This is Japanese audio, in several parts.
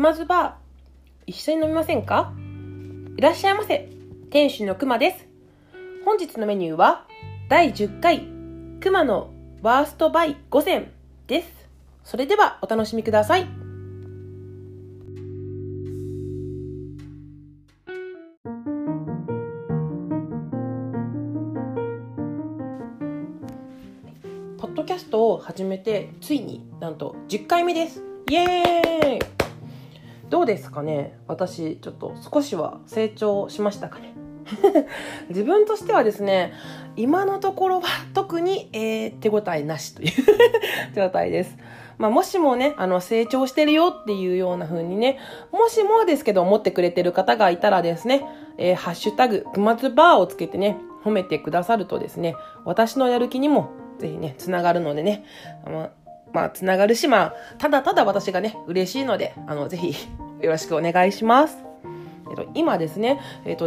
まずバー、一緒に飲みませんか？いらっしゃいませ、店主のくまです。本日のメニューは第10回くまのワーストバイ5選です。それではお楽しみください。ポッドキャストを始めてついになんと10回目です。イエーイ。どうですかね、私ちょっと少しは成長しましたかね自分としてはですね、今のところは特に、手応えなしという状態です。まあ、もしもね、成長してるよっていうような風にね、もしもですけど思ってくれてる方がいたらですね、ハッシュタグくまずバーをつけてね、褒めてくださるとですね、私のやる気にもぜひね、つながるのでね、まあ、つながるし、まあ、ただただ私がね、嬉しいので、ぜひよろしくお願いします。今ですね、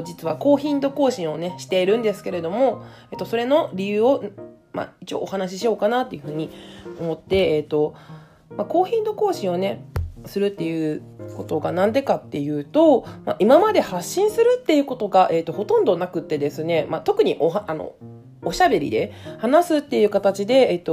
実は高頻度更新をね、しているんですけれども、それの理由を、まあ、一応お話ししようかなっていうふうに思って、まあ、高頻度更新をね、するっていうことがなんでかっていうと、まあ、今まで発信するっていうことが、ほとんどなくってですね、まあ、特におしゃべりで話すっていう形で、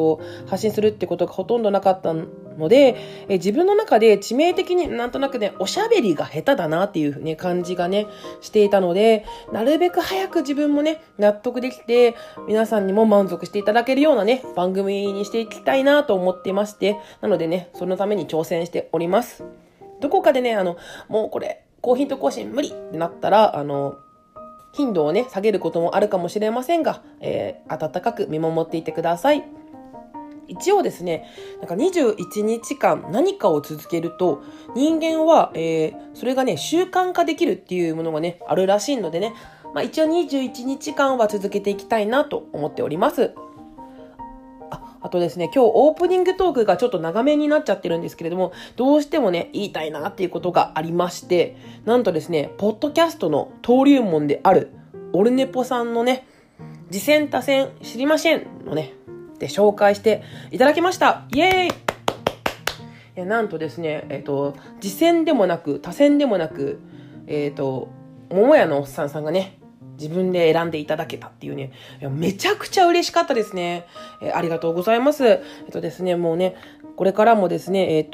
発信するってことがほとんどなかったので、自分の中で致命的になんとなくね、おしゃべりが下手だなっていうね、感じがね、していたので、なるべく早く自分もね、納得できて、皆さんにも満足していただけるようなね、番組にしていきたいなと思っていまして、なのでね、そのために挑戦しております。どこかでね、もうこれ、高頻度更新無理ってなったら、頻度をね、下げることもあるかもしれませんが、温かく見守っていてください。一応ですね、なんか21日間何かを続けると、人間は、それがね、習慣化できるっていうものがね、あるらしいのでね、まあ一応21日間は続けていきたいなと思っております。あとですね、今日オープニングトークがちょっと長めになっちゃってるんですけれども、どうしてもね、言いたいなっていうことがありまして、なんとですね、ポッドキャストの登竜門である、オルネポさんのね、次戦他戦知りませんのね、で紹介していただきました。イエーイ。いや、なんとですね、次戦でもなく、他戦でもなく、桃屋のおっさんさんがね、自分で選んでいただけたっていうね、めちゃくちゃ嬉しかったですね。ありがとうございます。ですね、もうね、これからもですね、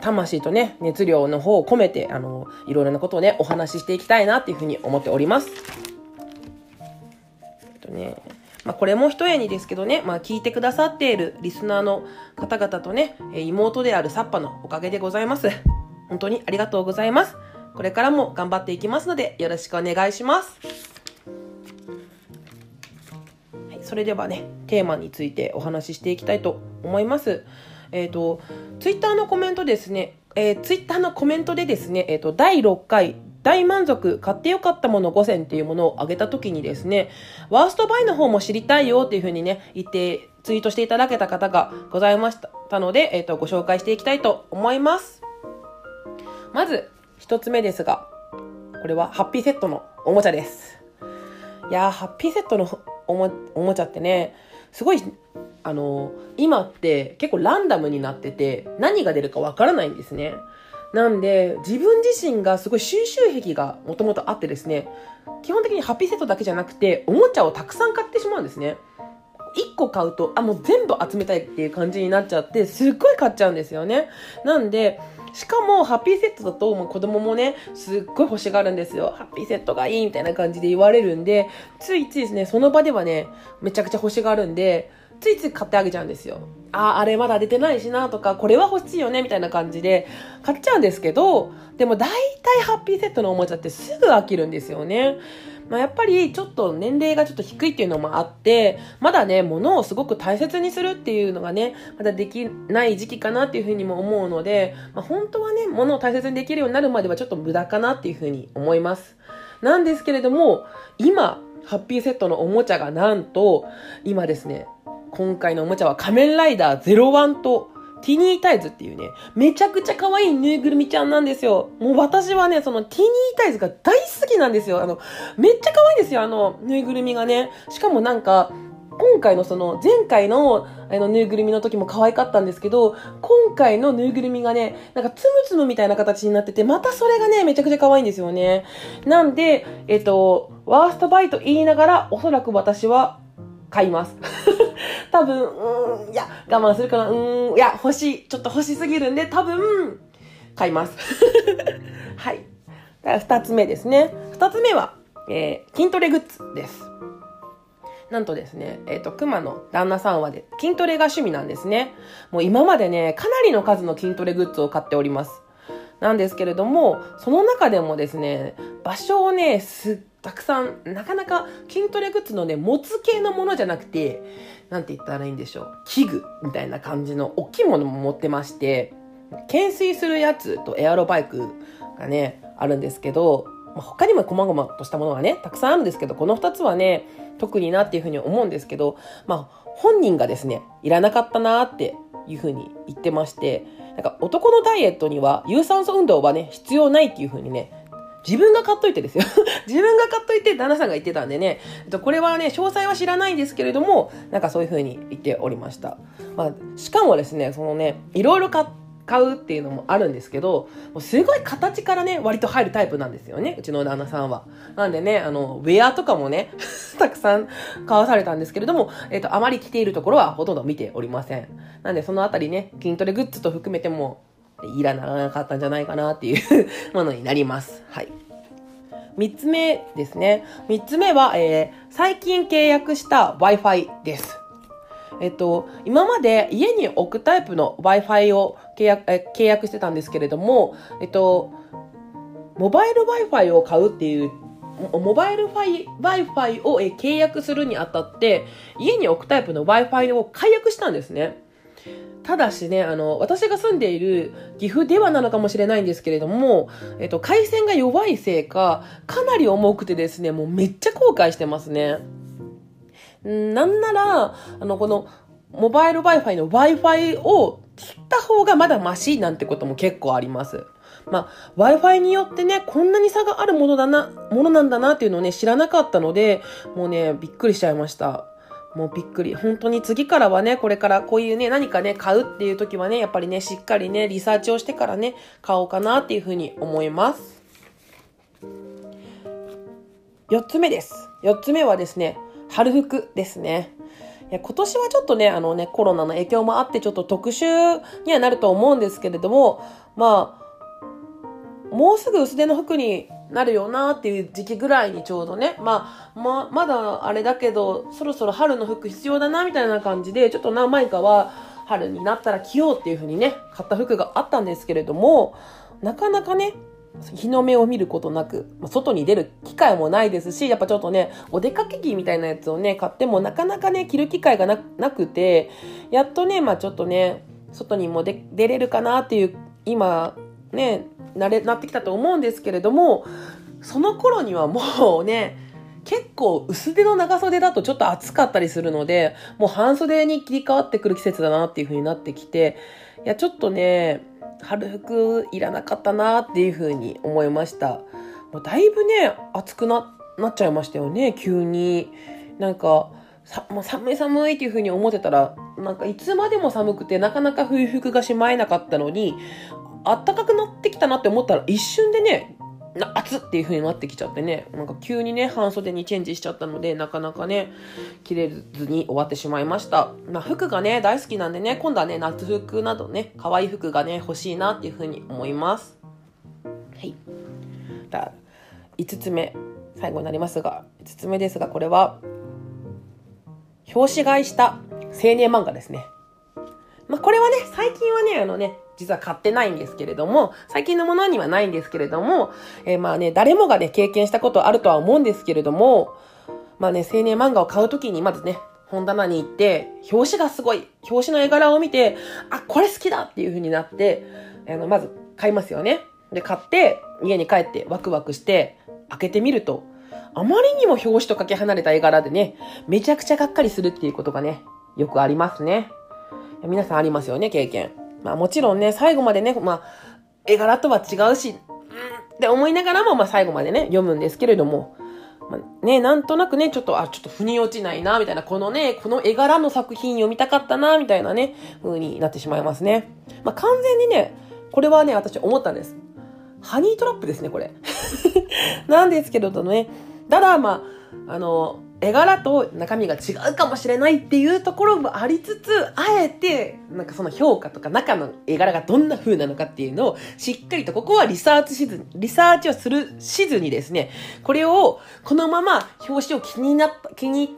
魂とね、熱量の方を込めて、いろいろなことをね、お話ししていきたいなっていうふうに思っております。ね、まあ、これも一重にですけどね、まあ、聞いてくださっているリスナーの方々とね、妹であるサッパのおかげでございます。本当にありがとうございます。これからも頑張っていきますので、よろしくお願いします。はい、それではね、テーマについてお話ししていきたいと思います。ツイッターのコメントですね、ツイッターのコメントでですね、第6回、大満足、買ってよかったもの5選っていうものを挙げたときにですね、ワーストバイの方も知りたいよっていうふうにね、言って、ツイートしていただけた方がございましたので、ご紹介していきたいと思います。まず、一つ目ですが、これはハッピーセットのおもちゃです。いやー、ハッピーセットのおもちゃってね、すごい、今って結構ランダムになってて、何が出るかわからないんですね。なんで、自分自身がすごい収集癖がもともとあってですね、基本的にハッピーセットだけじゃなくて、おもちゃをたくさん買ってしまうんですね。1個買うと、もう全部集めたいっていう感じになっちゃって、すっごい買っちゃうんですよね。なんで、しかもハッピーセットだともう子供もね、すっごい欲しがるんですよ。ハッピーセットがいいみたいな感じで言われるんで、ついついですね、その場ではね、めちゃくちゃ欲しがるんで、ついつい買ってあげちゃうんですよ。あれまだ出てないしなとか、これは欲しいよねみたいな感じで買っちゃうんですけど、でも大体ハッピーセットのおもちゃってすぐ飽きるんですよね。まあ、やっぱりちょっと年齢がちょっと低いっていうのもあって、まだね、物をすごく大切にするっていうのがね、まだできない時期かなっていうふうにも思うので、まあ、本当はね、物を大切にできるようになるまではちょっと無駄かなっていうふうに思います。なんですけれども、今、ハッピーセットのおもちゃがなんと、今ですね、今回のおもちゃは仮面ライダー01と、ティニータイズっていうね、めちゃくちゃ可愛いぬいぐるみちゃんなんですよ。もう私はね、そのティニータイズが大好きなんですよ。めっちゃ可愛いんですよ、ぬいぐるみがね。しかもなんか、今回のその前回のぬいぐるみの時も可愛かったんですけど、今回のぬいぐるみがね、なんかつむつむみたいな形になってて、またそれがね、めちゃくちゃ可愛いんですよね。なんで、ワーストバイと言いながら、おそらく私は買います。多分、いや、我慢するかな、いや、欲しい、ちょっと欲しすぎるんで、多分、買います。はい。二つ目ですね。二つ目は、筋トレグッズです。なんとですね、熊の旦那さんはで筋トレが趣味なんですね。もう今までね、かなりの数の筋トレグッズを買っております。なんですけれども、その中でもですね、場所をね、たくさん、なかなか筋トレグッズのね、持つ系のものじゃなくて、なんて言ったらいいんでしょう。器具みたいな感じの大きいものも持ってまして、懸垂するやつとエアロバイクがね、あるんですけど、他にも細々としたものがね、たくさんあるんですけど、この2つはね、特になっていうふうに思うんですけど、まあ、本人がですね、いらなかったなーっていうふうに言ってまして、なんか男のダイエットには有酸素運動はね、必要ないっていうふうにね、自分が買っといてですよ。自分が買っといて旦那さんが言ってたんでね、これはね、詳細は知らないんですけれども、なんかそういうふうに言っておりました。まあ、しかもですね、そのね、いろいろ買うっていうのもあるんですけど、もうすごい形からね、割と入るタイプなんですよね、うちの旦那さんは。なんでね、ウェアとかもね、たくさん買わされたんですけれども、あまり着ているところはほとんど見ておりません。なんでそのあたりね、筋トレグッズと含めても、いらなかったんじゃないかなっていうものになります。はい。3つ目ですね。3つ目は、最近契約した Wi-Fi です。今まで家に置くタイプの Wi-Fi を契約してたんですけれども、モバイル Wi-Fi を買うっていう、モバイル Wi-Fi を契約するにあたって、家に置くタイプの Wi-Fi を解約したんですね。ただしね、私が住んでいる岐阜ではなのかもしれないんですけれども、回線が弱いせいか、かなり重くてですね、もうめっちゃ後悔してますね。なんなら、この、モバイル Wi-Fi の Wi-Fi を切った方がまだマシなんてことも結構あります。まあ、Wi-Fi によってね、こんなに差があるものなんだなっていうのをね、知らなかったので、もうね、びっくりしちゃいました。もうびっくり。本当に次からはね、これからこういうね、何かね、買うっていう時はね、やっぱりね、しっかりね、リサーチをしてからね、買おうかなっていうふうに思います。4つ目です。4つ目はですね、春服ですね。いや、今年はちょっとね、コロナの影響もあって、ちょっと特殊にはなると思うんですけれども、まあ、もうすぐ薄手の服になるよなっていう時期ぐらいにちょうどね、まあ、まだあれだけど、そろそろ春の服必要だな、みたいな感じで、ちょっと何枚かは春になったら着ようっていう風にね、買った服があったんですけれども、なかなかね、日の目を見ることなく、外に出る機会もないですし、やっぱちょっとね、お出かけ着みたいなやつをね、買ってもなかなかね、着る機会がなくて、やっとね、まあちょっとね、外にも出れるかなっていう、今、ね、なってきたと思うんですけれども、その頃にはもうね、結構薄手の長袖だとちょっと暑かったりするので、もう半袖に切り替わってくる季節だなっていう風になってきて、いや、ちょっとね、春服いらなかったなっていう風に思いました。もうだいぶね、暑くなっちゃいましたよね、急に。なんか、もう寒い寒いっていう風に思ってたら、なんかいつまでも寒くてなかなか冬服がしまえなかったのに、暖かくなってきたなって思ったら一瞬でね、暑っていう風になってきちゃってね、なんか急にね、半袖にチェンジしちゃったので、なかなかね、着れずに終わってしまいました。まあ、服がね、大好きなんでね、今度はね、夏服などね、可愛い服がね、欲しいなっていう風に思います。はい。5つ目、最後になりますが、5つ目ですが、これは、表紙買いした青年漫画ですね。まあ、これはね、最近はね、実は買ってないんですけれども、最近のものにはないんですけれども、まあね、誰もがね、経験したことあるとは思うんですけれども、まあね、青年漫画を買うときに、まずね、本棚に行って、表紙がすごい、表紙の絵柄を見て、あ、これ好きだっていう風になって、まず買いますよね。で、買って、家に帰ってワクワクして、開けてみると、あまりにも表紙とかけ離れた絵柄でね、めちゃくちゃがっかりするっていうことがね、よくありますね。皆さんありますよね、経験。まあもちろんね、最後までね、まあ、絵柄とは違うし、って思いながらも、まあ最後までね、読むんですけれども、まあね、なんとなくね、ちょっと腑に落ちないな、みたいな、この絵柄の作品読みたかったな、みたいなね、風になってしまいますね。まあ、完全にね、これはね、私思ったんです。ハニートラップですね、これ。なんですけれどね、ただ、まあ、絵柄と中身が違うかもしれないっていうところもありつつ、あえて、なんかその評価とか中の絵柄がどんな風なのかっていうのを、しっかりとここはリサーチをしずにですね、これを、このまま表紙を気に入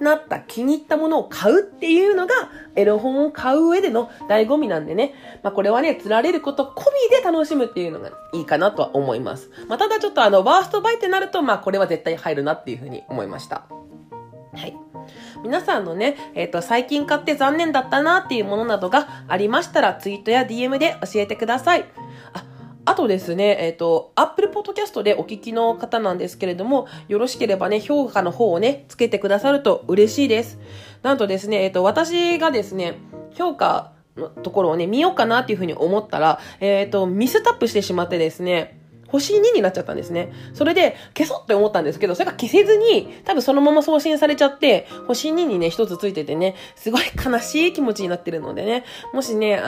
ったものを買うっていうのが、エロ本を買う上での醍醐味なんでね、まあこれはね、釣られること込みで楽しむっていうのがいいかなとは思います。まあただちょっとワーストバイってなると、まあこれは絶対入るなっていう風に思いました。はい。皆さんのね、最近買って残念だったなっていうものなどがありましたら、ツイートや DM で教えてください。あとですね、Apple Podcast でお聞きの方なんですけれども、よろしければね、評価の方をね、つけてくださると嬉しいです。なんとですね、私がですね、評価のところをね、見ようかなっていうふうに思ったら、ミスタップしてしまってですね、星2になっちゃったんですね。それで消そうって思ったんですけど、それが消せずに多分そのまま送信されちゃって、星2にね一つついててね、すごい悲しい気持ちになってるのでね、もしね、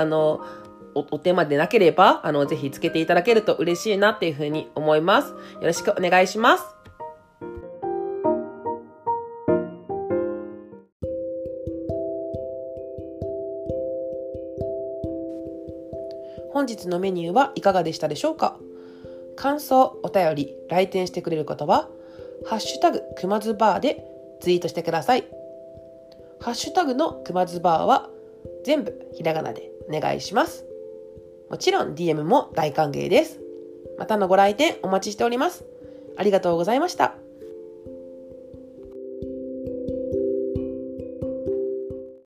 お手間でなければ、ぜひつけていただけると嬉しいなっていうふうに思います。よろしくお願いします。本日のメニューはいかがでしたでしょうか？感想、お便り、来店してくれる方は、ハッシュタグくまずバーでツイートしてください。ハッシュタグのくまずバーは全部ひらがなでお願いします。もちろん DM も大歓迎です。またのご来店お待ちしております。ありがとうございました。